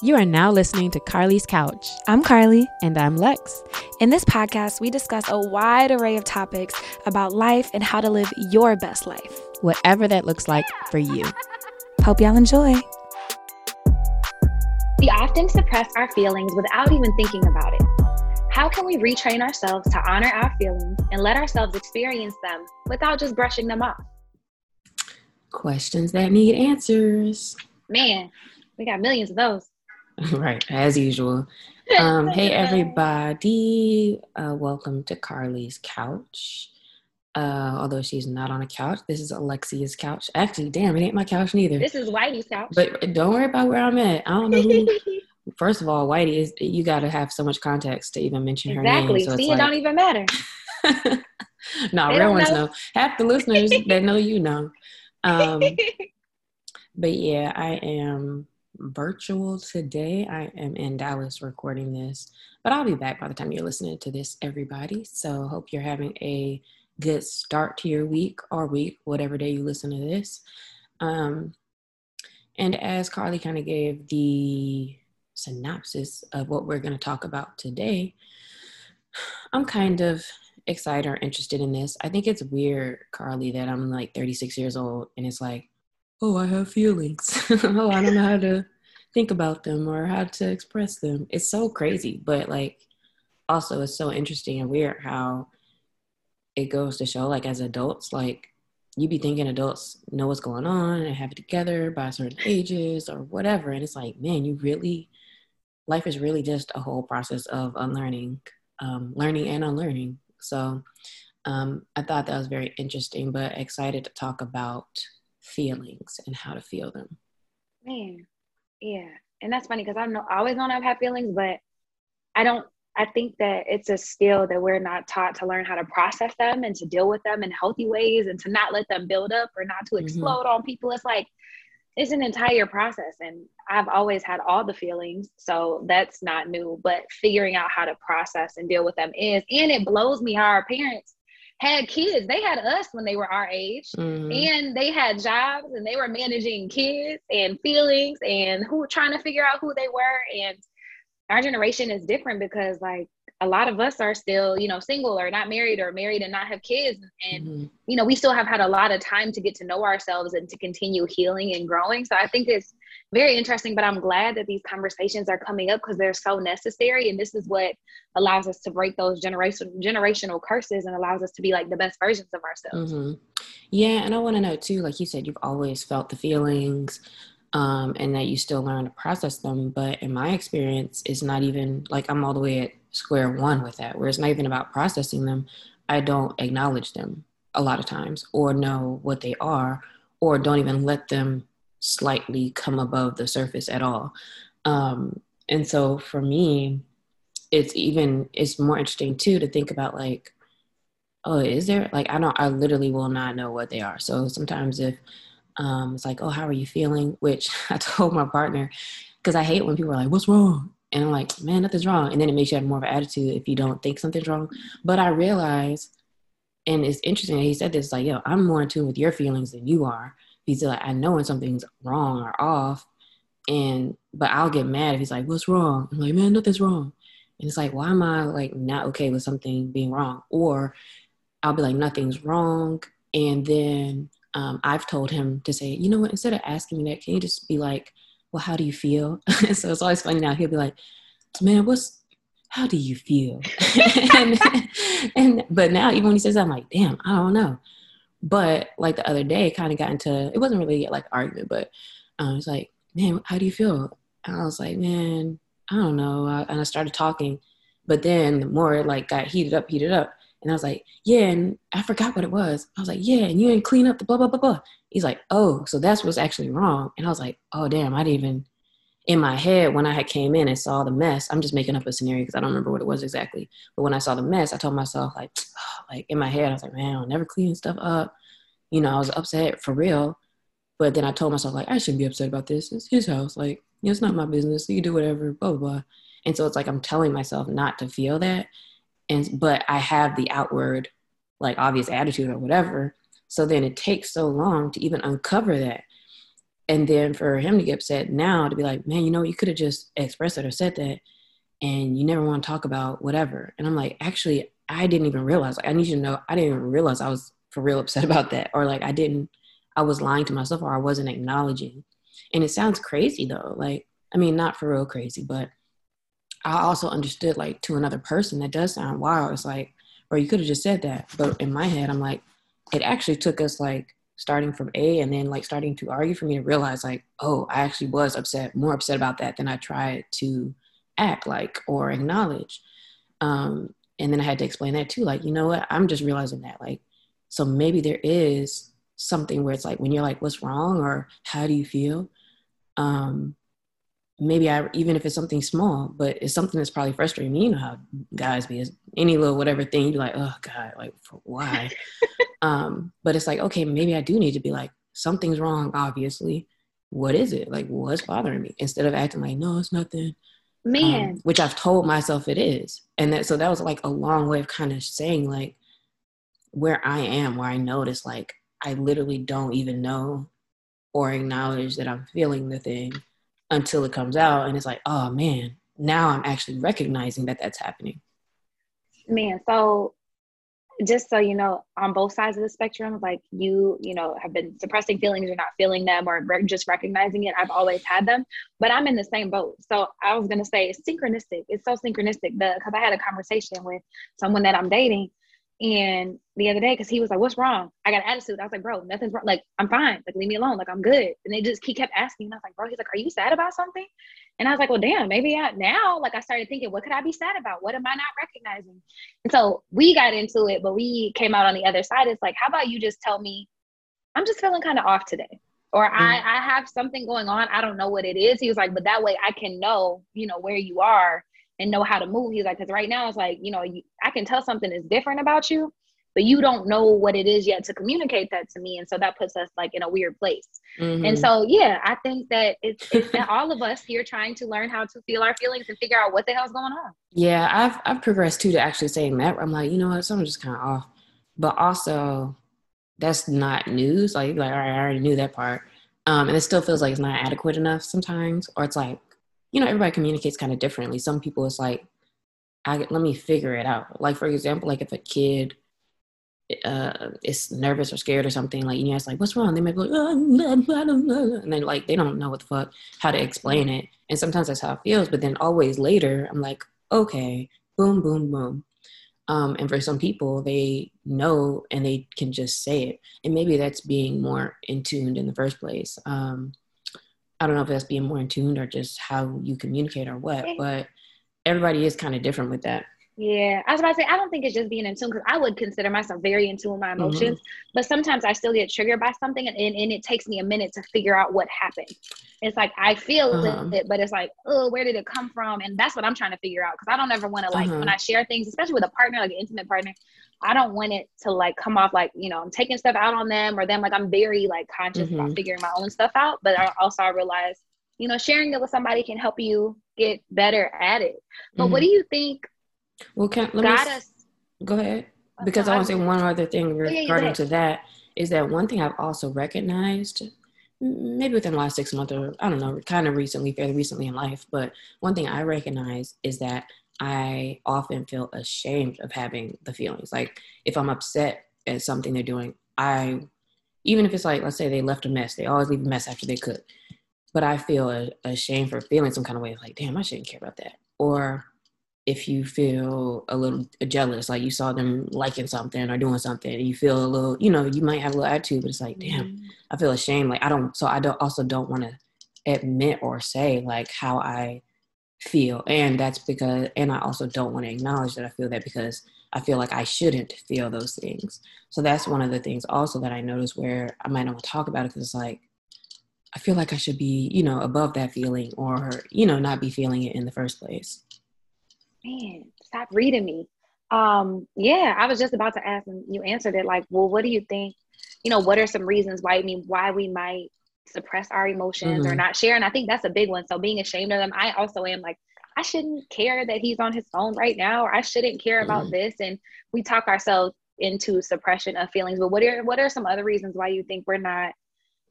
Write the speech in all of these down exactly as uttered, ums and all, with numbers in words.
You are now listening to Carly's Couch. I'm Carly. And I'm Lex. In this podcast, we discuss a wide array of topics about life and how to live your best life. Whatever that looks like for you. Hope y'all enjoy. We often suppress our feelings without even thinking about it. How can we retrain ourselves to honor our feelings and let ourselves experience them without just brushing them off? Questions that need answers. Man, we got millions of those. Right, as usual. Um, hey, everybody. Uh, welcome to Carly's Couch. Uh, although she's not on a couch. This is Alexia's couch. Actually, damn, it ain't my couch neither. This is Whitey's couch. But don't worry about where I'm at. I don't know who. First of all, Whitey, is, you got to have so much context to even mention her exactly. name. Exactly. So see, it like... don't even matter. No, nah, real ones know. know. Half the listeners that know you know. Um, but yeah, I am... virtual today. I am in Dallas recording this, but I'll be back by the time you're listening to this, everybody. So hope you're having a good start to your week or week, whatever day you listen to this. Um, and as Carly kind of gave the synopsis of what we're going to talk about today, I'm kind of excited or interested in this. I think it's weird, Carly, that I'm like thirty-six years old and it's like, oh, I have feelings. oh, I don't know how to think about them or how to express them. It's so crazy, but like also it's so interesting and weird how it goes to show like as adults, like you be thinking adults know what's going on and have it together by certain ages or whatever. And it's like, man, you really, life is really just a whole process of unlearning, um, learning and unlearning. So um, I thought that was very interesting, but excited to talk about feelings and how to feel them. Man, yeah. And that's funny because I'm no, always known I've had feelings, but I don't, I think that it's a skill that we're not taught to learn how to process them and to deal with them in healthy ways and to not let them build up or not to explode mm-hmm. on people. It's like, it's an entire process. And I've always had all the feelings, so that's not new, but figuring out how to process and deal with them is, and it blows me how our parents had kids. They had us when they were our age mm-hmm. and they had jobs and they were managing kids and feelings and who trying to figure out who they were. And our generation is different because like a lot of us are still, you know, single or not married or married and not have kids. And, mm-hmm. you know, we still have had a lot of time to get to know ourselves and to continue healing and growing. So I think it's very interesting, but I'm glad that these conversations are coming up because they're so necessary. And this is what allows us to break those generation, generational curses and allows us to be like the best versions of ourselves. Mm-hmm. Yeah. And I want to know too, like you said, you've always felt the feelings um, and that you still learn to process them. But in my experience, it's not even like I'm all the way at square one with that, where it's not even about processing them. I don't acknowledge them a lot of times or know what they are or don't even let them slightly come above the surface at all. Um, and so for me, it's even, it's more interesting too, to think about like, oh, is there, like, I don't, I literally will not know what they are. So sometimes if um, it's like, oh, how are you feeling? Which I told my partner, because I hate when people are like, what's wrong? And I'm like, man, nothing's wrong. And then it makes you have more of an attitude if you don't think something's wrong. But I realize, and it's interesting that he said this, like, yo, I'm more in tune with your feelings than you are. He's like, I know when something's wrong or off, and but I'll get mad if he's like, what's wrong? I'm like, man, nothing's wrong. And it's like, why am I like not okay with something being wrong? Or I'll be like, nothing's wrong. And then um, I've told him to say, you know what, instead of asking me that, can you just be like, well, how do you feel? So it's always funny now. He'll be like, man, what's, how do you feel? and, and But now, even when he says that, I'm like, damn, I don't know. But like the other day, kind of got into, it wasn't really like argument, but um, I was like, man, how do you feel? And I was like, man, I don't know. I, and I started talking, but then the more it like got heated up, heated up. And I was like, yeah. And I forgot what it was. I was like, yeah. And you didn't clean up the blah, blah, blah, blah. He's like, oh, so that's what's actually wrong. And I was like, oh, damn, I didn't even, in my head, when I had came in and saw the mess, I'm just making up a scenario because I don't remember what it was exactly. But when I saw the mess, I told myself, like, oh, like in my head, I was like, man, I'll never clean stuff up. You know, I was upset for real. But then I told myself, like, I shouldn't be upset about this. It's his house. Like, you know, it's not my business. So you do whatever, blah, blah, blah. And so it's like I'm telling myself not to feel that. And but I have the outward, like, obvious attitude or whatever. So then it takes so long to even uncover that. And then for him to get upset now, to be like, man, you know, you could have just expressed it or said that, and you never want to talk about whatever. And I'm like, actually, I didn't even realize. Like, I need you to know, I didn't even realize I was for real upset about that. Or like, I didn't, I was lying to myself, or I wasn't acknowledging. And it sounds crazy though. Like, I mean, not for real crazy, but I also understood, like, to another person, that does sound wild. It's like, or you could have just said that. But in my head, I'm like, it actually took us like starting from A and then like starting to argue for me to realize like, oh, I actually was upset, more upset about that than I tried to act like or acknowledge. Um, and then I had to explain that too. Like, you know what? I'm just realizing that, like, so maybe there is something where it's like, when you're like, what's wrong? Or how do you feel? Um, maybe I, even if it's something small, but it's something that's probably frustrating me. You know how guys be, any little whatever thing, you'd be like, oh God, like, for why? um, but it's like, okay, maybe I do need to be like, something's wrong, obviously. What is it? Like, what's bothering me? Instead of acting like, no, it's nothing. Man. Um, which I've told myself it is. And that, so that was like a long way of kind of saying like, where I am, where I notice, like, I literally don't even know or acknowledge that I'm feeling the thing until it comes out. And it's like, oh man, now I'm actually recognizing that that's happening. Man, so just so you know, on both sides of the spectrum, like you, you know, have been suppressing feelings, you're not feeling them, or re- just recognizing it. I've always had them, but I'm in the same boat. So I was going to say it's synchronistic. It's so synchronistic because I had a conversation with someone that I'm dating, and the other day, because he was like, what's wrong? I got an attitude. I was like, bro, nothing's wrong. Like, I'm fine. Like, leave me alone. Like, I'm good. And they just, he kept asking. And I was like, bro, he's like, are you sad about something? And I was like, well, damn, maybe I, now, like, I started thinking, what could I be sad about? What am I not recognizing? And so we got into it, but we came out on the other side. It's like, how about you just tell me, I'm just feeling kind of off today. Or mm-hmm. I, I have something going on. I don't know what it is. He was like, but that way I can know, you know, where you are and know how to move. He's like, because right now it's like, you know, you, I can tell something is different about you, but you don't know what it is yet to communicate that to me. And so that puts us like in a weird place. Mm-hmm. And so, yeah, I think that it's, it's that all of us here trying to learn how to feel our feelings and figure out what the hell's going on. Yeah, I've I've progressed too to actually saying that. I'm like, you know what, something's just kind of off. But also, that's not news. Like, like, all right, I already knew that part. Um, and it still feels like it's not adequate enough sometimes. Or it's like, you know, everybody communicates kind of differently. Some people, it's like, I, let me figure it out. Like, for example, like if a kid uh, is nervous or scared or something, like, you know, it's like, what's wrong? They might go, oh, and then like, they don't know what the fuck, how to explain it. And sometimes that's how it feels. But then always later, I'm like, okay, boom, boom, boom. Um, and for some people, they know and they can just say it. And maybe that's being more in tuned in the first place. Um, I don't know if that's being more in tune or just how you communicate or what, but everybody is kind of different with that. Yeah. I was about to say, I don't think it's just being in tune, because I would consider myself very in tune with my emotions, mm-hmm. but sometimes I still get triggered by something and, and, and it takes me a minute to figure out what happened. It's like, I feel uh-huh. it, but it's like, oh, where did it come from? And that's what I'm trying to figure out. Cause I don't ever want to like, uh-huh. when I share things, especially with a partner, like an intimate partner, I don't want it to like come off like, you know, I'm taking stuff out on them or them. Like, I'm very like conscious mm-hmm. about figuring my own stuff out. But I also I realize, you know, sharing it with somebody can help you get better at it. But mm-hmm. what do you think well, can, let got me, us? Go ahead. Because no, I want to say one other thing regarding yeah, yeah, to that is that one thing I've also recognized, maybe within the last six months or I don't know, kind of recently, fairly recently in life. But one thing I recognize is that I often feel ashamed of having the feelings. Like if I'm upset at something they're doing, I, even if it's like, let's say they left a mess, they always leave a mess after they cook, but I feel ashamed for feeling some kind of way. It's like, damn, I shouldn't care about that. Or if you feel a little jealous, like you saw them liking something or doing something and you feel a little, you know, you might have a little attitude, but it's like, damn, mm-hmm. I feel ashamed. Like I don't, so I don't also don't want to admit or say like how I feel. And that's because, and I also don't want to acknowledge that I feel that because I feel like I shouldn't feel those things. So that's one of the things also that I notice where I might not want to talk about it because it's like, I feel like I should be, you know, above that feeling or, you know, not be feeling it in the first place. Man, stop reading me. Um, yeah, I was just about to ask and you answered it like, well, what do you think, you know, what are some reasons why, I mean, why we might suppress our emotions mm-hmm. or not share. And I think that's a big one. So being ashamed of them, I also am like, I shouldn't care that he's on his phone right now, or I shouldn't care mm-hmm. about this. And we talk ourselves into suppression of feelings. But what are, what are some other reasons why you think we're not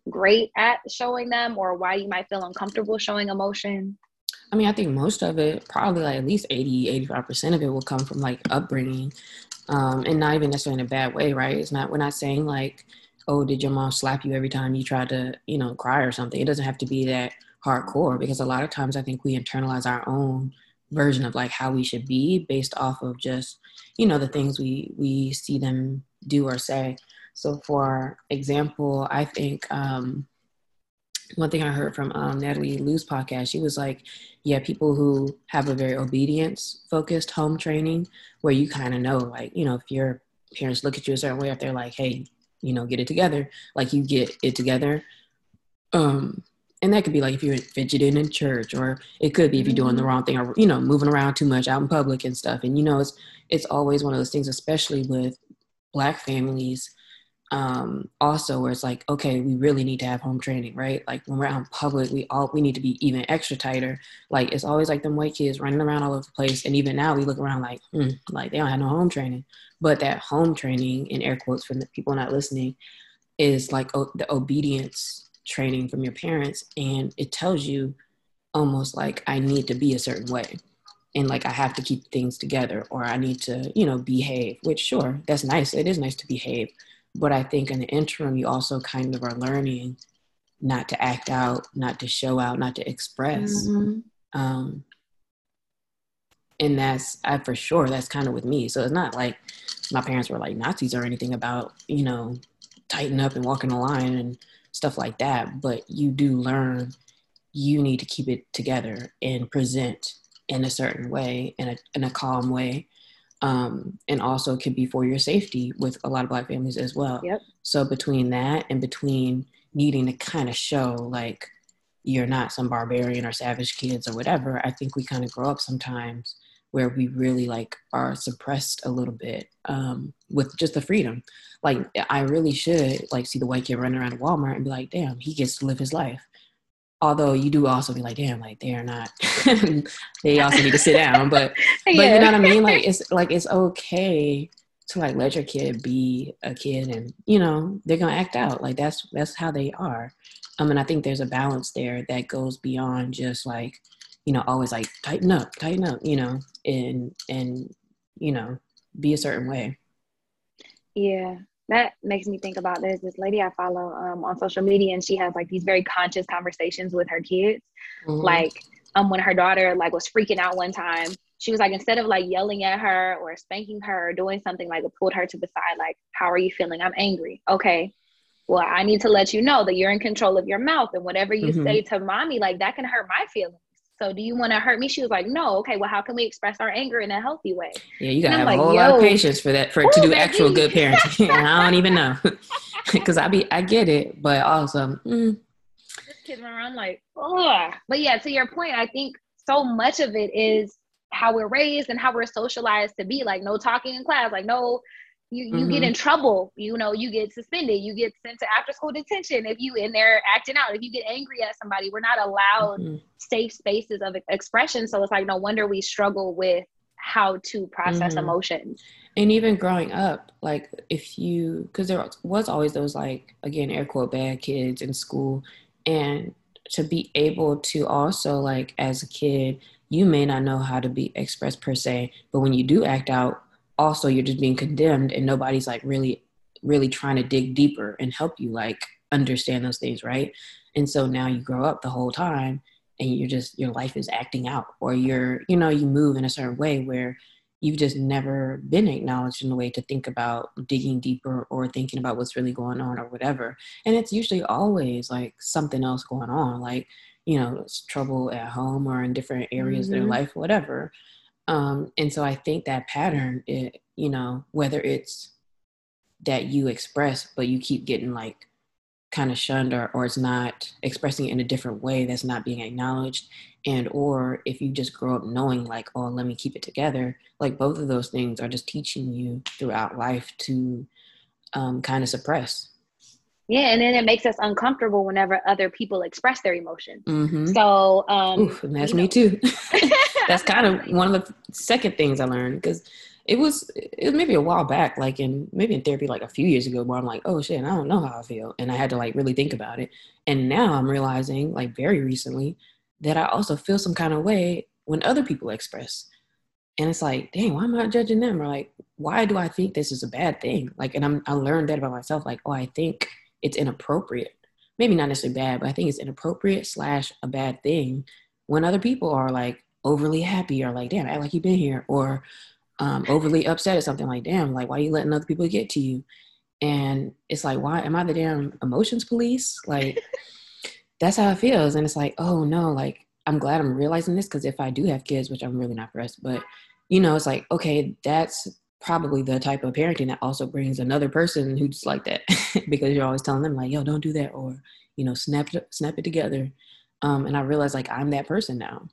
great at showing them, or why you might feel uncomfortable showing emotion? I mean, I think most of it, probably like at least eighty, eighty-five percent of it will come from like upbringing, um, and not even necessarily in a bad way, right? It's not, we're not saying like, oh, did your mom slap you every time you tried to, you know, cry or something? It doesn't have to be that hardcore, because a lot of times I think we internalize our own version of like how we should be based off of just, you know, the things we, we see them do or say. So for example, I think, um, one thing I heard from um, Natalie Lou's podcast, she was like, yeah, people who have a very obedience-focused home training, where you kind of know, like, you know, if your parents look at you a certain way, if they're like, hey, you know, get it together, like you get it together. Um, and that could be like if you're fidgeting in church, or it could be if you're doing the wrong thing, or, you know, moving around too much out in public and stuff. And, you know, it's it's always one of those things, especially with Black families, um also where it's like, okay, we really need to have home training, right? Like when we're out in public, we all we need to be even extra tighter. Like it's always like them white kids running around all over the place, and even now we look around like mm, like they don't have no home training. But that home training, in air quotes for the people not listening, is like o- the obedience training from your parents, and it tells you almost like I need to be a certain way, and like I have to keep things together, or I need to, you know, behave. Which sure, that's nice, it is nice to behave. But I think in the interim, you also kind of are learning not to act out, not to show out, not to express. Mm-hmm. Um, and that's, I for sure, that's kind of with me. So it's not like my parents were like Nazis or anything about, you know, tighten up and walking the line and stuff like that. But you do learn you need to keep it together and present in a certain way, in a, in a calm way. Um, and also it could be for your safety with a lot of Black families as well. Yep. So between that and between needing to kind of show like you're not some barbarian or savage kids or whatever, I think we kind of grow up sometimes where we really like are suppressed a little bit um, with just the freedom. Like I really should like see the white kid running around Walmart and be like, damn, he gets to live his life. Although you do also be like, damn, like they are not, they also need to sit down. But, yeah. But you know what I mean? Like, it's like, it's okay to like let your kid be a kid, and, you know, they're going to act out. Like that's, that's how they are. I mean, I think there's a balance there that goes beyond just like, you know, always like tighten up, tighten up, you know, and, and, you know, be a certain way. Yeah. That makes me think about, there's this lady I follow um, on social media, and she has like these very conscious conversations with her kids. Mm-hmm. Like um, when her daughter like was freaking out one time, she was like, instead of like yelling at her or spanking her or doing something, like it pulled her to the side, like, how are you feeling? I'm angry. Okay. Well, I need to let you know that you're in control of your mouth, and whatever you mm-hmm. say to mommy, like that can hurt my feelings. So do you want to hurt me? She was like, no. Okay, well, how can we express our anger in a healthy way? Yeah, you got to have like, a whole Yo. lot of patience for that, for Ooh, to do baby. actual good parenting. I don't even know. Because I be I get it, but also, mm. This kid went around like, ugh. But yeah, to your point, I think so much of it is how we're raised and how we're socialized to be. Like, no talking in class. Like, no, you, you mm-hmm. get in trouble. You know, you get suspended. You get sent to after-school detention if you in there acting out. If you get angry at somebody, we're not allowed mm-hmm. safe spaces of expression. So it's like, no wonder we struggle with how to process mm-hmm. emotions. And even growing up, like if you, because there was always those like, again, air quote, bad kids in school. And to be able to also like, as a kid, you may not know how to be expressed per se, but when you do act out, also you're just being condemned, and nobody's like really, really trying to dig deeper and help you like understand those things, right? And so now you grow up the whole time, and you're just, your life is acting out, or you're, you know, you move in a certain way where you've just never been acknowledged in a way to think about digging deeper or thinking about what's really going on or whatever. And it's usually always like something else going on, like, you know, it's trouble at home or in different areas mm-hmm. of their life, whatever. Um, and so I think that pattern, it, you know, whether it's that you express, but you keep getting like kind of shunned, or, or it's not expressing it in a different way that's not being acknowledged. And, or if you just grow up knowing like, oh, let me keep it together. Like both of those things are just teaching you throughout life to um, kind of suppress. Yeah, and then it makes us uncomfortable whenever other people express their emotions. Mm-hmm. So, um, Oof, and that's me know. too. That's kind of one of the second things I learned, because it was, it was maybe a while back, like in, maybe in therapy, like a few years ago, where I'm like, oh shit, I don't know how I feel. And I had to like really think about it. And now I'm realizing, like very recently, that I also feel some kind of way when other people express. And it's like, dang, why am I judging them? Or like, why do I think this is a bad thing? Like, and I'm, I learned that about myself. Like, oh, I think it's inappropriate. Maybe not necessarily bad, but I think it's inappropriate slash a bad thing when other people are like overly happy or like, damn, act like you've been here, or um, overly upset at something, like, damn, like, why are you letting other people get to you? And it's like, why am I the damn emotions police? Like, that's how it feels. And it's like, oh no, like, I'm glad I'm realizing this, because if I do have kids, which I'm really not pressed, but you know, it's like, okay, that's probably the type of parenting that also brings another person who's like that, because you're always telling them like, yo, don't do that, or, you know, snap it, snap it together. Um, and I realized like I'm that person now.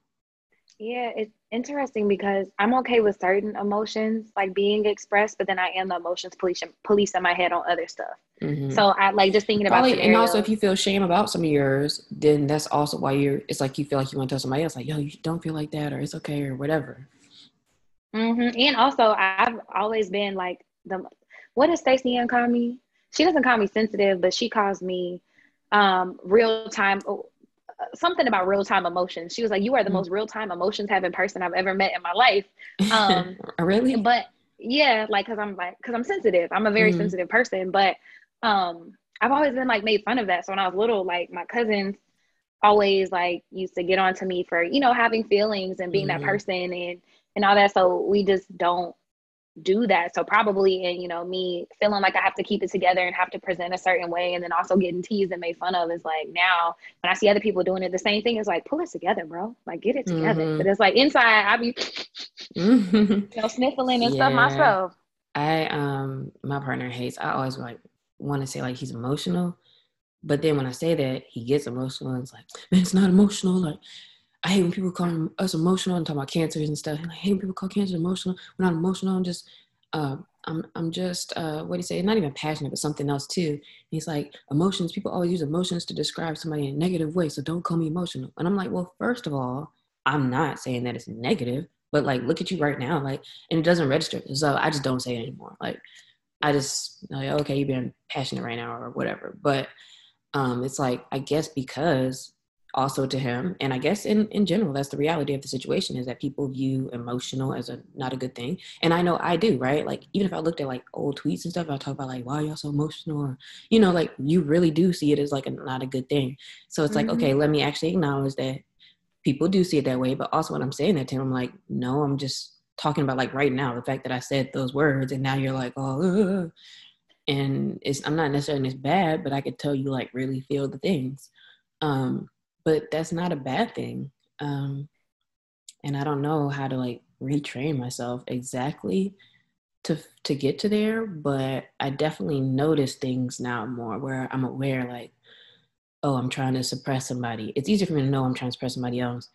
Yeah, it's interesting because I'm okay with certain emotions like being expressed, but then I am the emotions police, police in my head on other stuff. Mm-hmm. So I like just thinking about it. And also if you feel shame about some of yours, then that's also why you're, it's like you feel like you want to tell somebody else like, yo, you don't feel like that, or it's okay, or whatever. Mm-hmm. And also I've always been like, the what does Stacey Ann call me? She doesn't call me sensitive, but she calls me um, real time. Something about real-time emotions. She was like, you are the most real-time emotions having person I've ever met in my life. Um, really? But yeah, like, cause I'm like, cause I'm sensitive. I'm a very mm-hmm. sensitive person, but um, I've always been like made fun of that. So when I was little, like my cousins always like used to get on to me for, you know, having feelings and being mm-hmm. that person and, and all that. So we just don't do that. So probably, and you know, me feeling like I have to keep it together and have to present a certain way, and then also getting teased and made fun of, is like, now when I see other people doing it the same thing, it's like, pull it together, bro, like get it together. Mm-hmm. But it's like inside I be mm-hmm. you know, sniffling and yeah. stuff myself. I um my partner hates, I always like want to say like he's emotional, but then when I say that, he gets emotional and it's like, man, it's not emotional. Like, I hate when people call us emotional and talk about cancers and stuff. And I hate when people call cancer emotional. We're not emotional. I'm just, uh, I'm, I'm just, uh, what do you say? Not even passionate, but something else too. And he's like, emotions. People always use emotions to describe somebody in a negative way. So don't call me emotional. And I'm like, well, first of all, I'm not saying that it's negative, but like, look at you right now. Like, and it doesn't register. So I just don't say it anymore. Like, I just, like, okay, you've been passionate right now or whatever. But um, it's like, I guess because also to him, and I guess in, in general, that's the reality of the situation, is that people view emotional as a not a good thing. And I know I do, right? Like, even if I looked at like old tweets and stuff, I talk about like, why are y'all so emotional? Or, you know, like you really do see it as like a, not a good thing. So it's mm-hmm. like, okay, let me actually acknowledge that people do see it that way. But also when I'm saying that to him, I'm like, no, I'm just talking about like right now, the fact that I said those words, and now you're like, oh, uh, and it's, I'm not necessarily it's bad, but I could tell you like really feel the things. Um, But that's not a bad thing. Um, and I don't know how to like retrain myself exactly to to get to there, but I definitely notice things now more where I'm aware like, oh, I'm trying to suppress somebody. It's easier for me to know I'm trying to suppress somebody else.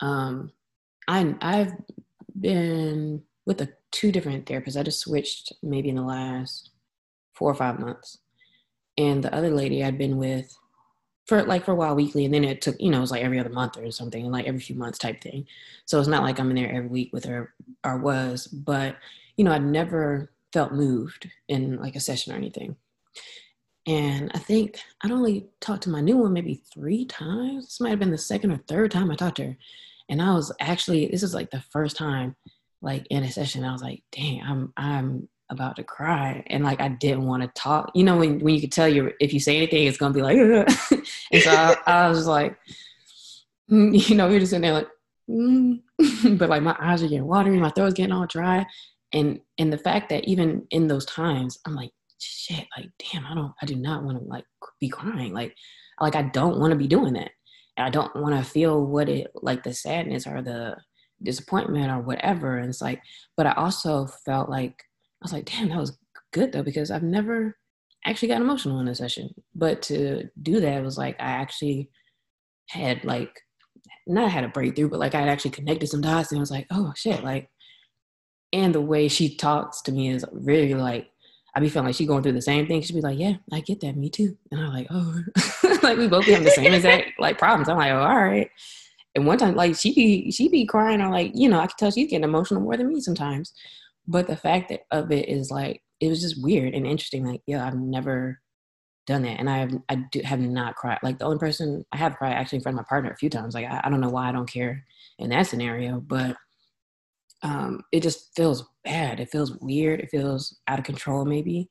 Um, I, I've been with a, two different therapists. I just switched maybe in the last four or five months. And the other lady I'd been with for like for a while weekly, and then it took, you know, it was like every other month or something, like every few months type thing. So it's not like I'm in there every week with her, or was, but you know, I'd never felt moved in like a session or anything. And I think I'd only talked to my new one maybe three times. This might've been the second or third time I talked to her. And I was actually, this is like the first time like in a session, I was like, dang, I'm, I'm about to cry. And like, I didn't want to talk, you know, when, when you could tell you, if you say anything, it's going to be like, and so I, I was like, mm, you know, you're just sitting there like, mm. But like my eyes are getting watery. My throat's getting all dry. And, and the fact that even in those times, I'm like, shit, like, damn, I don't, I do not want to like be crying. Like, like, I don't want to be doing that. And I don't want to feel what it, like the sadness or the disappointment or whatever. And it's like, but I also felt like, I was like, damn, that was good though, because I've never actually gotten emotional in a session. But to do that was like, I actually had like, not had a breakthrough, but like I had actually connected some dots, and I was like, oh shit, like, and the way she talks to me is really like, I be feeling like she's going through the same thing. She'd be like, yeah, I get that, me too. And I'm like, oh, like we both be having the same exact like problems. I'm like, oh, all right. And one time, like she be, she be crying, or like, you know, I could tell she's getting emotional more than me sometimes. But the fact of it is, like, it was just weird and interesting. Like, yeah, I've never done that. And I have, I do, have not cried. Like, the only person I have cried actually in front of my partner a few times. Like, I, I don't know why I don't care in that scenario, but um, it just feels bad. It feels weird. It feels out of control, maybe.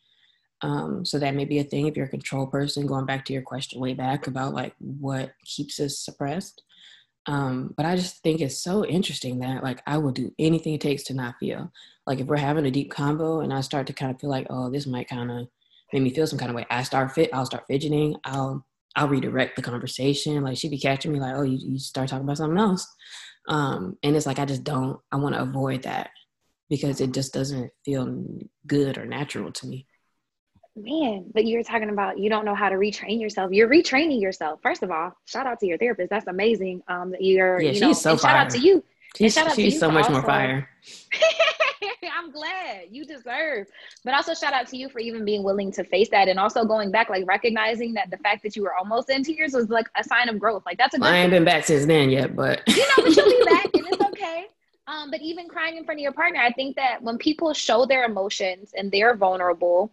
Um, so that may be a thing if you're a control person, going back to your question way back about, like, what keeps us suppressed. Um, but I just think it's so interesting that, like, I will do anything it takes to not feel. Like, if we're having a deep combo and I start to kind of feel like, oh, this might kind of make me feel some kind of way, I start fit, I'll start fidgeting. I'll, I'll redirect the conversation. Like, she'd be catching me like, oh, you, you start talking about something else. Um, and it's like, I just don't, I want to avoid that because it just doesn't feel good or natural to me. Man, but you're talking about you don't know how to retrain yourself. You're retraining yourself. First of all, shout out to your therapist. That's amazing. Um, that you're, yeah, you know, she's so fire. Shout out to you. She's, shout out she's to you so much also. More fire. I'm glad you deserve. But also shout out to you for even being willing to face that. And also going back, like recognizing that the fact that you were almost in tears was like a sign of growth. Like that's a good well, I ain't been back since then yet, but. You know, but you'll be back and it's okay. Um, but even crying in front of your partner, I think that when people show their emotions and they're vulnerable,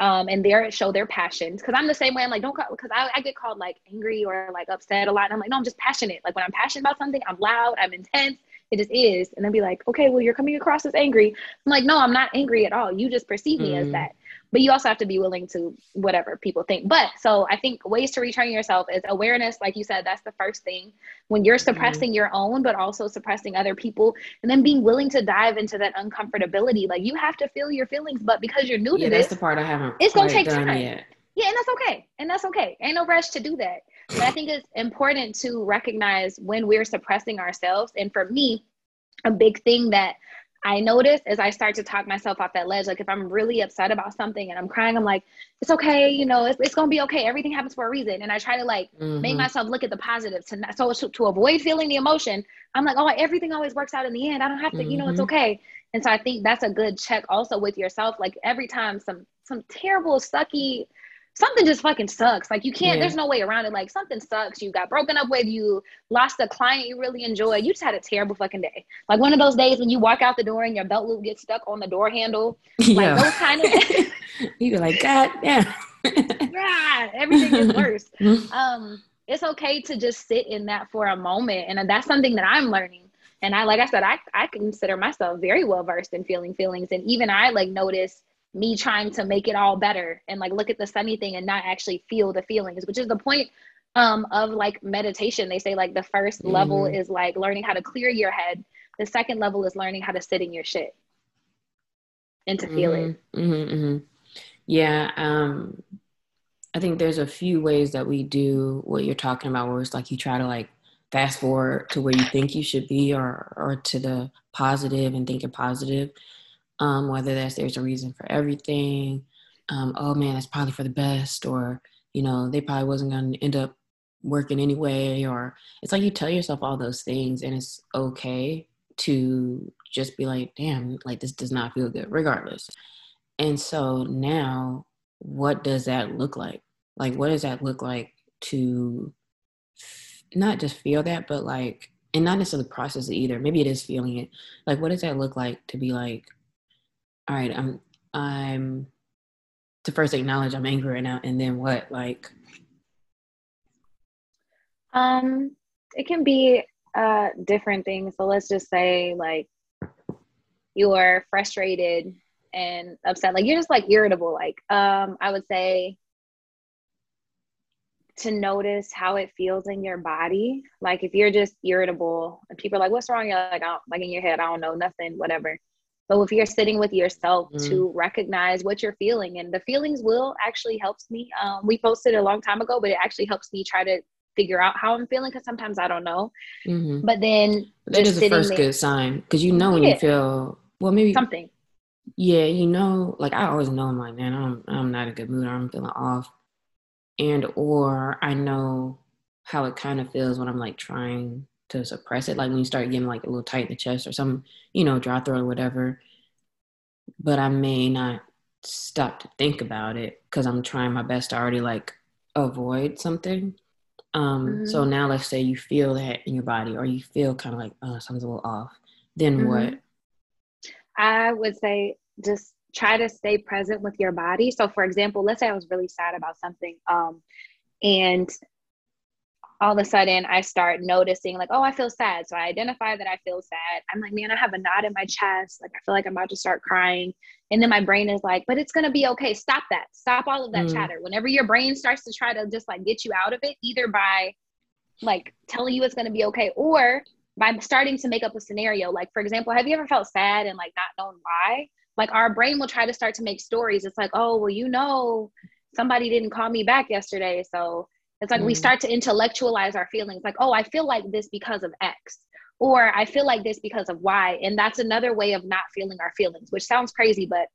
Um, and they show their passions. Cause I'm the same way. I'm like, don't call, cause I, I get called like angry or like upset a lot. And I'm like, no, I'm just passionate. Like when I'm passionate about something, I'm loud, I'm intense. It just is. And they'll be like, okay, well, you're coming across as angry. I'm like, no, I'm not angry at all. You just perceive me mm-hmm. as that. But you also have to be willing to whatever people think. But so I think ways to retrain yourself is awareness. Like you said, that's the first thing when you're suppressing mm-hmm. your own, but also suppressing other people, and then being willing to dive into that uncomfortability. Like you have to feel your feelings, but because you're new yeah, to this, that's the part I haven't it's going to take time. Yet. Yeah. And that's okay. And that's okay. Ain't no rush to do that. But I think it's important to recognize when we're suppressing ourselves. And for me, a big thing that I notice as I start to talk myself off that ledge, like if I'm really upset about something and I'm crying, I'm like, it's okay. You know, it's, it's going to be okay. Everything happens for a reason. And I try to like mm-hmm. make myself look at the positive to not, so to, to avoid feeling the emotion. I'm like, oh, everything always works out in the end. I don't have to, mm-hmm. you know, it's okay. And so I think that's a good check also with yourself. Like every time some, some terrible, sucky, something just fucking sucks. Like you can't, yeah. there's no way around it. Like something sucks. You got broken up with, you lost a client you really enjoyed. You just had a terrible fucking day. Like one of those days when you walk out the door and your belt loop gets stuck on the door handle. Like yeah. those kind of you're like, God damn. God, everything is worse. um, it's okay to just sit in that for a moment. And that's something that I'm learning. And I, like I said, I, I consider myself very well versed in feeling feelings. And even I like notice me trying to make it all better and like look at the sunny thing and not actually feel the feelings, which is the point um, of like meditation. They say like the first mm-hmm. level is like learning how to clear your head. The second level is learning how to sit in your shit and to mm-hmm. feel it. Mm-hmm, mm-hmm. Yeah. Um, I think there's a few ways that we do what you're talking about where it's like you try to like fast forward to where you think you should be or, or to the positive and thinking positive. Um, whether that's there's a reason for everything, um, oh man, that's probably for the best, or, you know, they probably wasn't going to end up working anyway, or it's like you tell yourself all those things and it's okay to just be like, damn, like this does not feel good regardless. And so now what does that look like? Like, what does that look like to f- not just feel that, but like, and not necessarily process it either. Maybe it is feeling it. Like, what does that look like to be like, all right, I'm, I'm to first acknowledge I'm angry right now. And then what, like? Um, it can be uh, different things. So let's just say like you are frustrated and upset. Like you're just like irritable. Like um, I would say to notice how it feels in your body. Like if you're just irritable and people are like, what's wrong? You're like, oh, like in your head, I don't know, nothing, whatever. But if you're sitting with yourself mm. to recognize what you're feeling, and the feelings will actually helps me. Um, we posted a long time ago, but it actually helps me try to figure out how I'm feeling because sometimes I don't know. Mm-hmm. But then that just is the first there, good sign because you know when yeah. you feel well, maybe something. Yeah, you know, like I always know I'm like, man, I'm I'm not in a good mood, or I'm feeling off, and or I know how it kind of feels when I'm like trying to suppress it, like when you start getting like a little tight in the chest or some, you know, dry throat or whatever. But I may not stop to think about it because I'm trying my best to already like avoid something. Um, mm-hmm. So now let's say you feel that in your body or you feel kind of like, oh, something's a little off. Then mm-hmm. what? I would say just try to stay present with your body. So for example, let's say I was really sad about something um, and all of a sudden I start noticing like, oh, I feel sad. So I identify that I feel sad. I'm like, man, I have a knot in my chest. Like, I feel like I'm about to start crying. And then my brain is like, but it's going to be okay. Stop that. Stop all of that mm. chatter. Whenever your brain starts to try to just like get you out of it, either by like telling you it's going to be okay, or by starting to make up a scenario. Like, for example, have you ever felt sad and like not known why? Like, our brain will try to start to make stories. It's like, oh, well, you know, somebody didn't call me back yesterday. So it's like, mm. we start to intellectualize our feelings. Like, oh, I feel like this because of X, or I feel like this because of Y. And that's another way of not feeling our feelings, which sounds crazy, but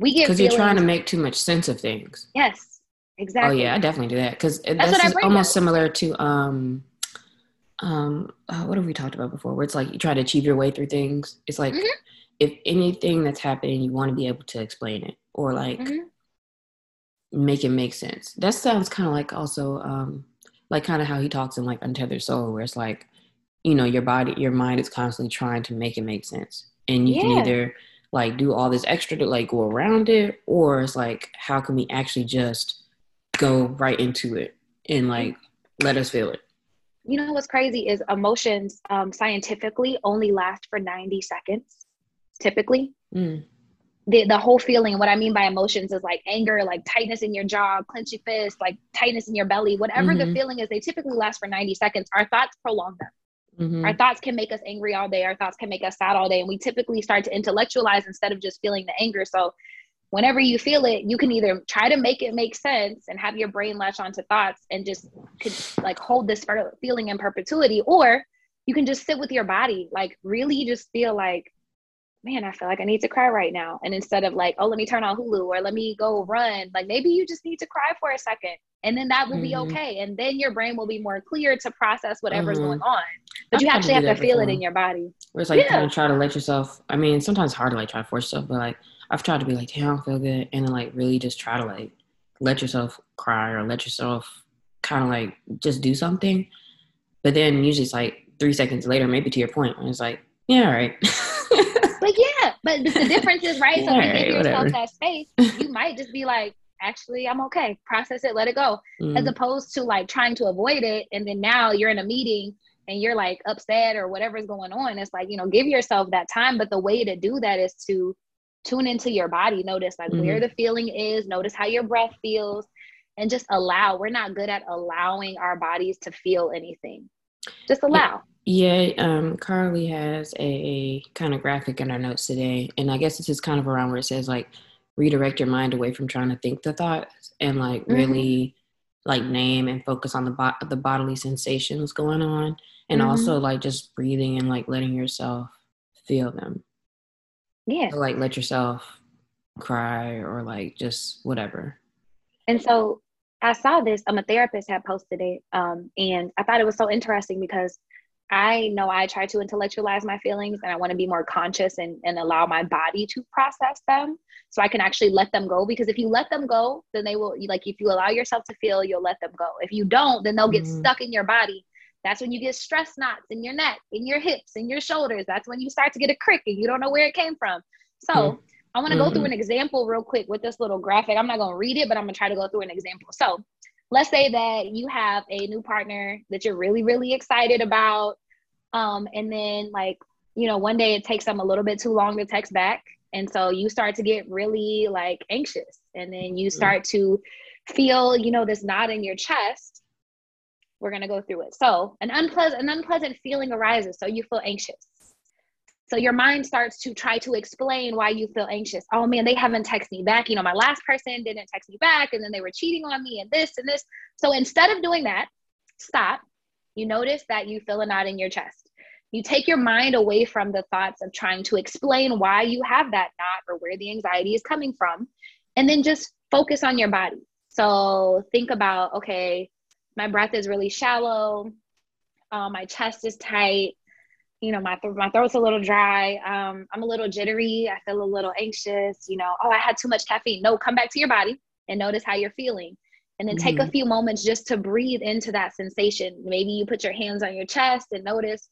we get, because you're trying to make too much sense of things. Yes, exactly. Oh yeah, I definitely do that. Cause that's, that's what I almost up. Similar to, um, um, oh, what have we talked about before? Where it's like, you try to achieve your way through things. It's like, mm-hmm. if anything that's happening, you want to be able to explain it, or like, mm-hmm. make it make sense. That sounds kind of like also um like kind of how he talks in like Untethered Soul, where it's like, you know, your body, your mind is constantly trying to make it make sense, and you yeah. can either like do all this extra to like go around it, or it's like, how can we actually just go right into it and like let us feel it. You know what's crazy is emotions um scientifically only last for ninety seconds typically. mm. The, the whole feeling. What I mean by emotions is like anger, like tightness in your jaw, clenched fist, like tightness in your belly, whatever mm-hmm. the feeling is, they typically last for ninety seconds. Our thoughts prolong them. Mm-hmm. Our thoughts can make us angry all day. Our thoughts can make us sad all day. And we typically start to intellectualize instead of just feeling the anger. So whenever you feel it, you can either try to make it make sense and have your brain latch onto thoughts and just could like hold this feeling in perpetuity, or you can just sit with your body, like really just feel like, man, I feel like I need to cry right now. And instead of like, oh, let me turn on Hulu or let me go run, like maybe you just need to cry for a second, and then that will mm-hmm. be okay. And then your brain will be more clear to process whatever's mm-hmm. going on. But I you actually have to feel before. It in your body. Where it's like, yeah. you kind of try to let yourself, I mean, sometimes it's hard to like try to force yourself, but like I've tried to be like, damn, I don't feel good. And then like really just try to like let yourself cry or let yourself kind of like just do something. But then usually it's like three seconds later, maybe to your point, and it's like, yeah, all right. But yeah, but the difference is, right? So if you give yourself whatever. That space, you might just be like, actually, I'm okay. Process it, let it go. Mm. As opposed to like trying to avoid it. And then now you're in a meeting and you're like upset or whatever's going on. It's like, you know, give yourself that time. But the way to do that is to tune into your body. Notice like mm. where the feeling is. Notice how your breath feels, and just allow. We're not good at allowing our bodies to feel anything. Just allow. Yeah. Yeah, um, Carly has a kind of graphic in our notes today, and I guess this is kind of around where it says like redirect your mind away from trying to think the thoughts, and like mm-hmm. really like name and focus on the bo- the bodily sensations going on, and mm-hmm. also like just breathing and like letting yourself feel them. Yeah, so, like let yourself cry or like just whatever. And so I saw this. Um, a therapist had posted it, um, and I thought it was so interesting because I know I try to intellectualize my feelings, and I want to be more conscious and, and allow my body to process them so I can actually let them go. Because if you let them go, then they will, like, if you allow yourself to feel, you'll let them go. If you don't, then they'll get mm-hmm. stuck in your body. That's when you get stress knots in your neck, in your hips, in your shoulders. That's when you start to get a crick and you don't know where it came from. So mm-hmm. I want to mm-hmm. go through an example real quick with this little graphic. I'm not going to read it, but I'm going to try to go through an example. So let's say that you have a new partner that you're really, really excited about. Um, and then like, you know, one day it takes them a little bit too long to text back. And so you start to get really like anxious, and then you start to feel, you know, this knot in your chest. We're going to go through it. So an unpleasant, an unpleasant feeling arises. So you feel anxious. So your mind starts to try to explain why you feel anxious. Oh man, they haven't texted me back. You know, my last person didn't text me back, and then they were cheating on me, and this and this. So instead of doing that, stop. You notice that you feel a knot in your chest. You take your mind away from the thoughts of trying to explain why you have that knot or where the anxiety is coming from, and then just focus on your body. So think about, okay, my breath is really shallow. Uh, my chest is tight. You know, my, th- my throat's a little dry. Um, I'm a little jittery. I feel a little anxious, you know, oh, I had too much caffeine. No, come back to your body and notice how you're feeling. And then take mm-hmm. a few moments just to breathe into that sensation. Maybe you put your hands on your chest and notice,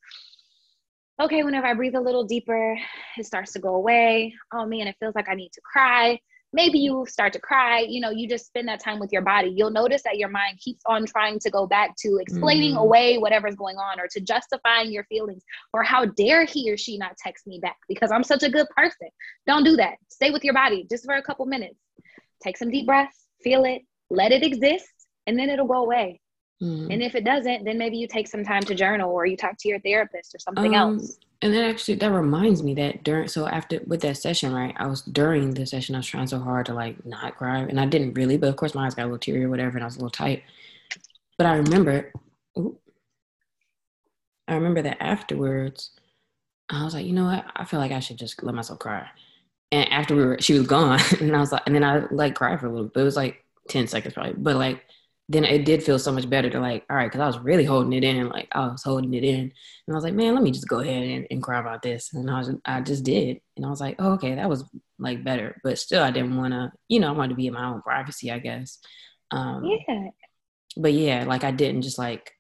okay, whenever I breathe a little deeper it starts to go away. Oh man, it feels like I need to cry. Maybe you start to cry, you know, you just spend that time with your body. You'll notice that your mind keeps on trying to go back to explaining mm. away whatever's going on, or to justifying your feelings, or how dare he or she not text me back because I'm such a good person. Don't do that. Stay with your body just for a couple minutes. Take some deep breaths, feel it, let it exist, and then it'll go away. Mm. And if it doesn't, then maybe you take some time to journal, or you talk to your therapist or something um, else. And that actually, that reminds me that during, so after with that session, right, I was during the session, I was trying so hard to like not cry, and I didn't really, but of course my eyes got a little teary or whatever, and I was a little tight. But I remember, ooh, I remember that afterwards, I was like, you know what? I feel like I should just let myself cry. And after we were, she was gone, and I was like, and then I like cried for a little bit. It was like ten seconds probably, but like, then it did feel so much better to like, all right, because I was really holding it in. Like I was holding it in. And I was like, man, let me just go ahead and, and cry about this. And I was, I just did. And I was like, oh, okay, that was like better. But still, I didn't want to, you know, I wanted to be in my own privacy, I guess. Um, yeah. But yeah, like I didn't just like,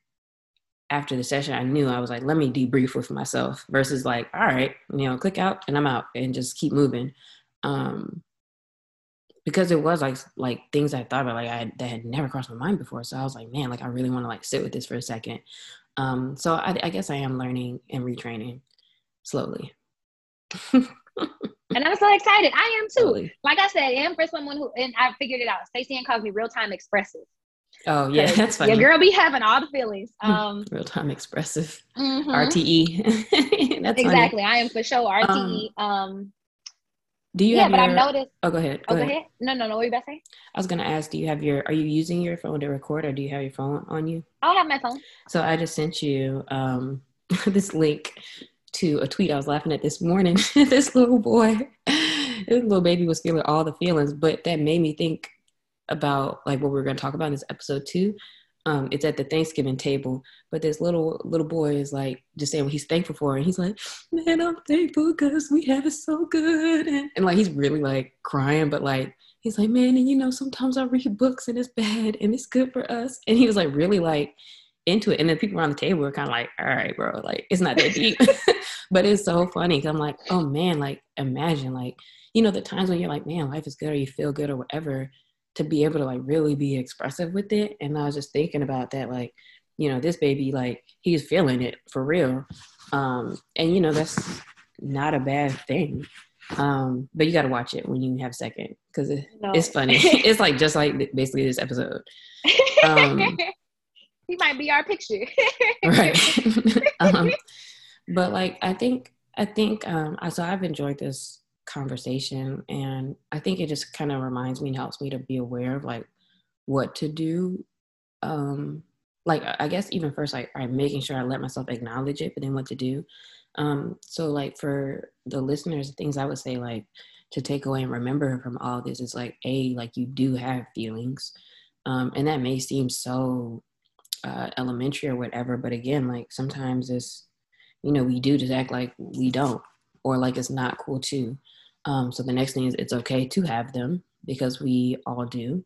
after the session, I knew I was like, let me debrief with myself versus like, all right, you know, click out and I'm out and just keep moving. Um, Because it was like like things I thought about like I had, that had never crossed my mind before, so I was like, man, like I really want to like sit with this for a second. Um, so I, I guess I am learning and retraining slowly. And I'm so excited. I am too. Slowly. Like I said, I am for someone who, and I figured it out. Stacey Ann calls me real time expressive. Oh yeah, that's funny. Your girl be having all the feelings. Um, real time expressive. Mm-hmm. R T E. That's exactly. Funny. I am for sure R T E. Um. um Do you yeah, have but your, I've noticed. Oh, go ahead. Go, oh, ahead. go ahead. No, no, no. What were you about to say? I was going to ask, do you have your, are you using your phone to record, or do you have your phone on you? I'll have my phone. So I just sent you um, this link to a tweet I was laughing at this morning. This little boy, this little baby was feeling all the feelings, but that made me think about like what we were going to talk about in this episode too. Um, it's at the Thanksgiving table, but this little little boy is like just saying what he's thankful for, and he's like, "Man, I'm thankful because we have it so good," and, and like he's really like crying, but like he's like, "Man, and you know, sometimes I read books and it's bad and it's good for us," and he was like really like into it, and then people around the table were kind of like, "All right, bro, like it's not that deep," but it's so funny because I'm like, "Oh man, like imagine like you know the times when you're like, man, life is good or you feel good or whatever." To be able to like really be expressive with it. And I was just thinking about that, like, you know, this baby, like he's feeling it for real. Um, and you know, that's not a bad thing. Um, but you got to watch it when you have a second, cause it, no. it's funny. It's like, just like basically this episode. Um, he might be our picture. Right. um, but like, I think, I think, um, I, so I've enjoyed this conversation, and I think it just kind of reminds me and helps me to be aware of like what to do. Um, like I guess even first, like I'm making sure I let myself acknowledge it, but then what to do. Um, so like for the listeners, things I would say like to take away and remember from all this is like a like you do have feelings, um, and that may seem so uh, elementary or whatever, but again, like sometimes it's you know we do just act like we don't, or like it's not cool too. Um, so the next thing is it's okay to have them because we all do.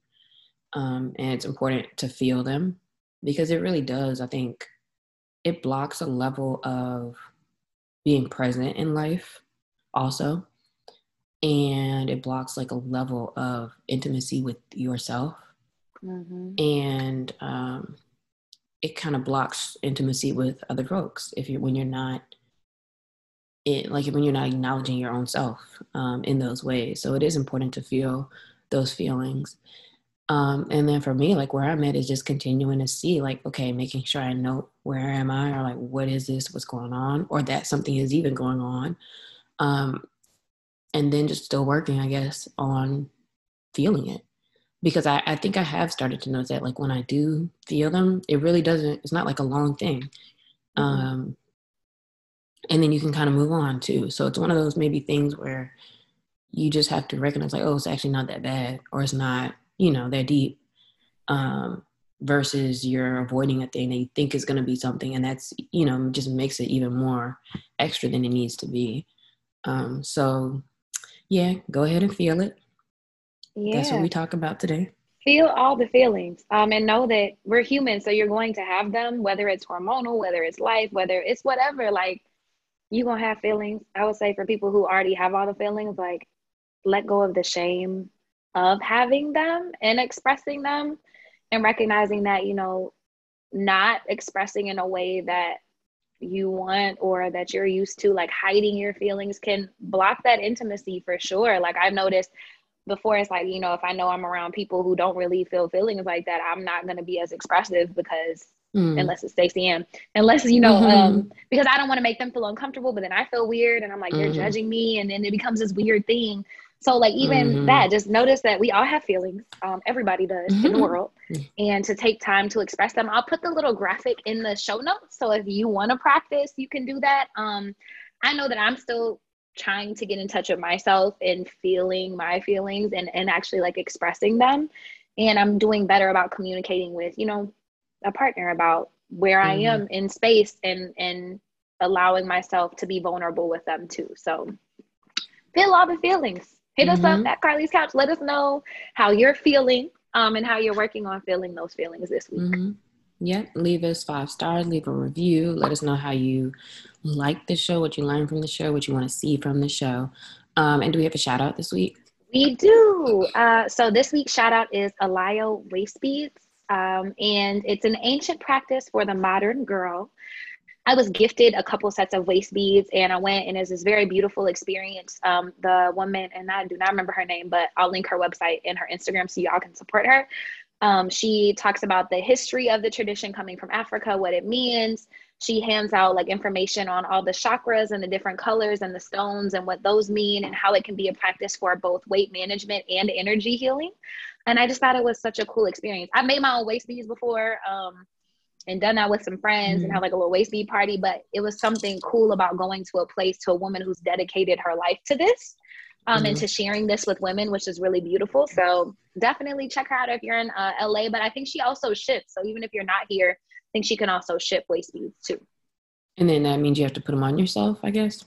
Um, and it's important to feel them because it really does. I think it blocks a level of being present in life also. And it blocks like a level of intimacy with yourself. Mm-hmm. And um, it kind of blocks intimacy with other folks if you're, when you're not It, like when you're not acknowledging your own self um, in those ways. So it is important to feel those feelings. Um, and then for me, like where I'm at is just continuing to see like, okay, making sure I know where am I, or like, what is this, what's going on, or that something is even going on. Um, and then just still working, I guess, on feeling it. Because I, I think I have started to notice that like when I do feel them, it really doesn't, it's not like a long thing. Um, And then you can kind of move on too. So it's one of those maybe things where you just have to recognize like, oh, it's actually not that bad, or it's not, you know, that deep, um, versus you're avoiding a thing that you think is going to be something. And that's, you know, just makes it even more extra than it needs to be. Um, so yeah, go ahead and feel it. Yeah. That's what we talk about today. Feel all the feelings, um, and know that we're human. So you're going to have them, whether it's hormonal, whether it's life, whether it's whatever, like, you're going to have feelings. I would say for people who already have all the feelings, like, let go of the shame of having them and expressing them, and recognizing that, you know, not expressing in a way that you want or that you're used to, like hiding your feelings can block that intimacy for sure. Like I've noticed before, it's like, you know, if I know I'm around people who don't really feel feelings like that, I'm not going to be as expressive because mm. unless it's Stacey Ann, unless, you know, mm-hmm. um, because I don't want to make them feel uncomfortable, but then I feel weird and I'm like, mm-hmm. you're judging me. And then it becomes this weird thing. So like even mm-hmm. that, just notice that we all have feelings. Um, everybody does mm-hmm. in the world. And to take time to express them. I'll put the little graphic in the show notes. So if you want to practice, you can do that. Um, I know that I'm still trying to get in touch with myself and feeling my feelings and, and actually like expressing them. And I'm doing better about communicating with, you know, a partner about where mm-hmm. I am in space and, and allowing myself to be vulnerable with them too. So feel all the feelings. Hit mm-hmm. us up at Carly's Couch. Let us know how you're feeling um, and how you're working on feeling those feelings this week. Mm-hmm. Yep. Leave us five stars. Leave a review. Let us know how you like the show, what you learned from the show, what you want to see from the show. Um, and do we have a shout out this week? We do. Uh, so this week's shout out is Elio Wastebeads. Um, and it's an ancient practice for the modern girl. I was gifted a couple sets of waist beads, and I went, and it was this very beautiful experience. Um, the woman, and I do not remember her name, but I'll link her website and her Instagram so y'all can support her. Um, she talks about the history of the tradition coming from Africa, what it means. She hands out like information on all the chakras and the different colors and the stones and what those mean and how it can be a practice for both weight management and energy healing. And I just thought it was such a cool experience. I made my own waist beads before. Um, and done that with some friends mm-hmm. and have like a little waist bead party, but it was something cool about going to a place, to a woman who's dedicated her life to this um, mm-hmm. and to sharing this with women, which is really beautiful. So definitely check her out if you're in uh, L A, but I think she also ships. So even if you're not here, I think she can also ship waist beads too. And then that means you have to put them on yourself, I guess.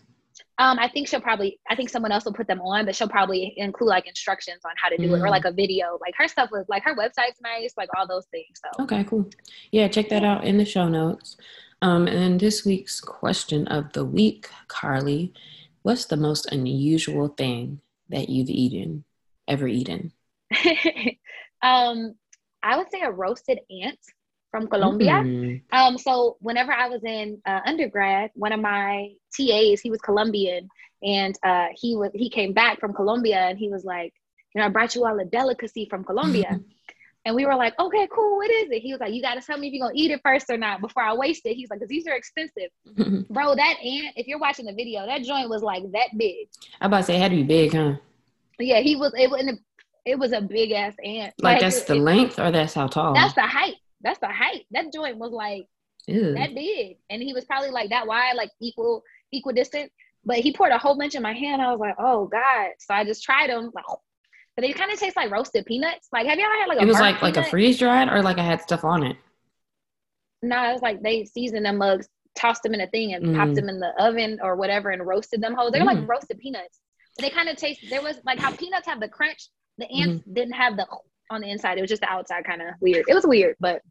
Um, I think she'll probably, I think someone else will put them on, but she'll probably include like instructions on how to do mm-hmm. it, or like a video. Like her stuff was like, her website's nice, like all those things. So okay, cool. Yeah, check that out in the show notes. Um, and this week's question of the week, Carly, what's the most unusual thing that you've eaten, ever eaten? um, I would say a roasted ant from Colombia. Mm. Um, so whenever I was in uh, undergrad, one of my T As, he was Colombian, and uh, he was he came back from Colombia, and he was like, you know, I brought you all a delicacy from Colombia. Mm-hmm. And we were like, okay, cool, what is it? He was like, you got to tell me if you're going to eat it first or not before I waste it. He's like, because these are expensive. Mm-hmm. Bro, that ant, if you're watching the video, that joint was like that big. I about to say, it had to be big, huh? Yeah, he was, it, and it was a big ass ant. Like, like that's it, the it, length or that's how tall? That's the height. That's the height. That joint was like ew. That big. And he was probably like that wide, like equal, equidistant. But he poured a whole bunch in my hand. I was like, oh God. So I just tried them. Like, oh. But they kind of taste like roasted peanuts. Like, have y'all had like a It was like, like a freeze dried, or like I had stuff on it? No, nah, it was like they seasoned them mugs, tossed them in a thing and mm. popped them in the oven or whatever and roasted them whole. They're mm. like roasted peanuts. But they kind of taste, there was like how peanuts have the crunch. The ants mm. didn't have the on the inside. It was just the outside kind of weird. It was weird, but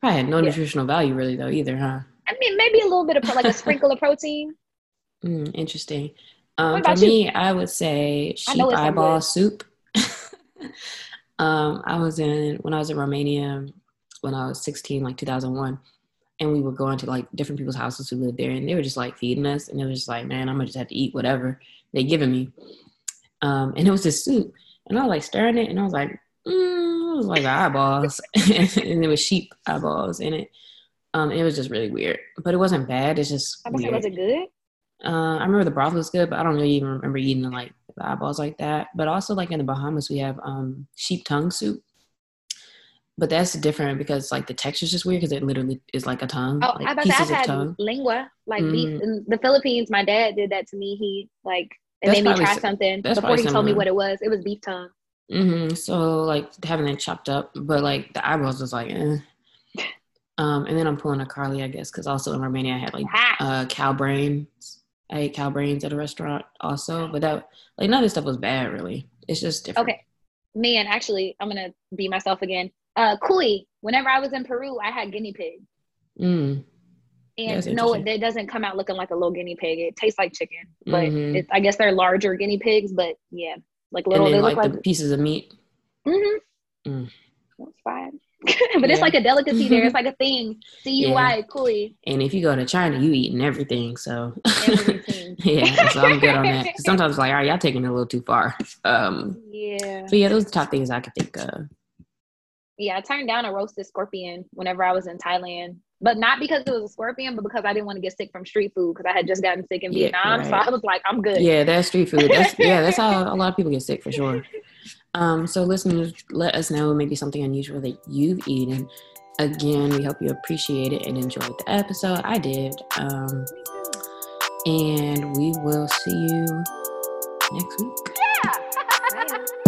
probably had no yeah. nutritional value really though either, huh? I mean, maybe a little bit of like a sprinkle of protein. Mm, interesting. Um, for me, you? I would say sheep eyeball soup. um, I was in, when I was in Romania, when I was sixteen, like two thousand one, and we were going to like different people's houses who lived there, and they were just like feeding us, and it was just like, man, I'm gonna just have to eat whatever they're giving me. Um, and it was this soup, and I was like stirring it, and I was like, Mm, it was like eyeballs and there was sheep eyeballs in it. Um, it was just really weird, but it wasn't bad. It's just I weird. Was it good? Uh, I remember the broth was good, but I don't really even remember eating like the eyeballs like that. But also like in the Bahamas, we have um, sheep tongue soup, but that's different because like the texture is just weird because it literally is like a tongue. Oh, like, I bet I've had tongue. Lingua, like mm. beef in the Philippines. My dad did that to me. He like and that's made me try so, something before he told me what it was. It was beef tongue. Mm-hmm. So like having that chopped up, but like the eyeballs was like eh. um and then I'm pulling a Carly, I guess, because also in Romania I had like uh cow brains. I ate cow brains at a restaurant also, but that like none of this stuff was bad really. It's just different. Okay, man, actually I'm gonna be myself again. uh Cuy, whenever I was in Peru I had guinea pig. mm And no, it doesn't come out looking like a little guinea pig. It tastes like chicken, but mm-hmm. it's, I guess they're larger guinea pigs, but yeah, like little. And they, they like, look the like pieces of meat. Mm-hmm. Mm. That's fine. But yeah. It's like a delicacy there. It's like a thing. C U I, yeah. Kui. And if you go to China, you eating everything. So everything. Yeah, so I'm good on that. Sometimes it's like, all right, y'all taking it a little too far. Um, yeah. So yeah, those are the top things I could think of. Yeah, I turned down a roasted scorpion whenever I was in Thailand. But not because it was a scorpion, but because I didn't want to get sick from street food because I had just gotten sick in yeah, Vietnam. Right. So I was like, I'm good. Yeah, that's street food. That's, yeah, that's how a lot of people get sick for sure. Um, so listeners, let us know maybe something unusual that you've eaten. Again, we hope you appreciate it and enjoyed the episode. I did. Um, and we will see you next week. Yeah.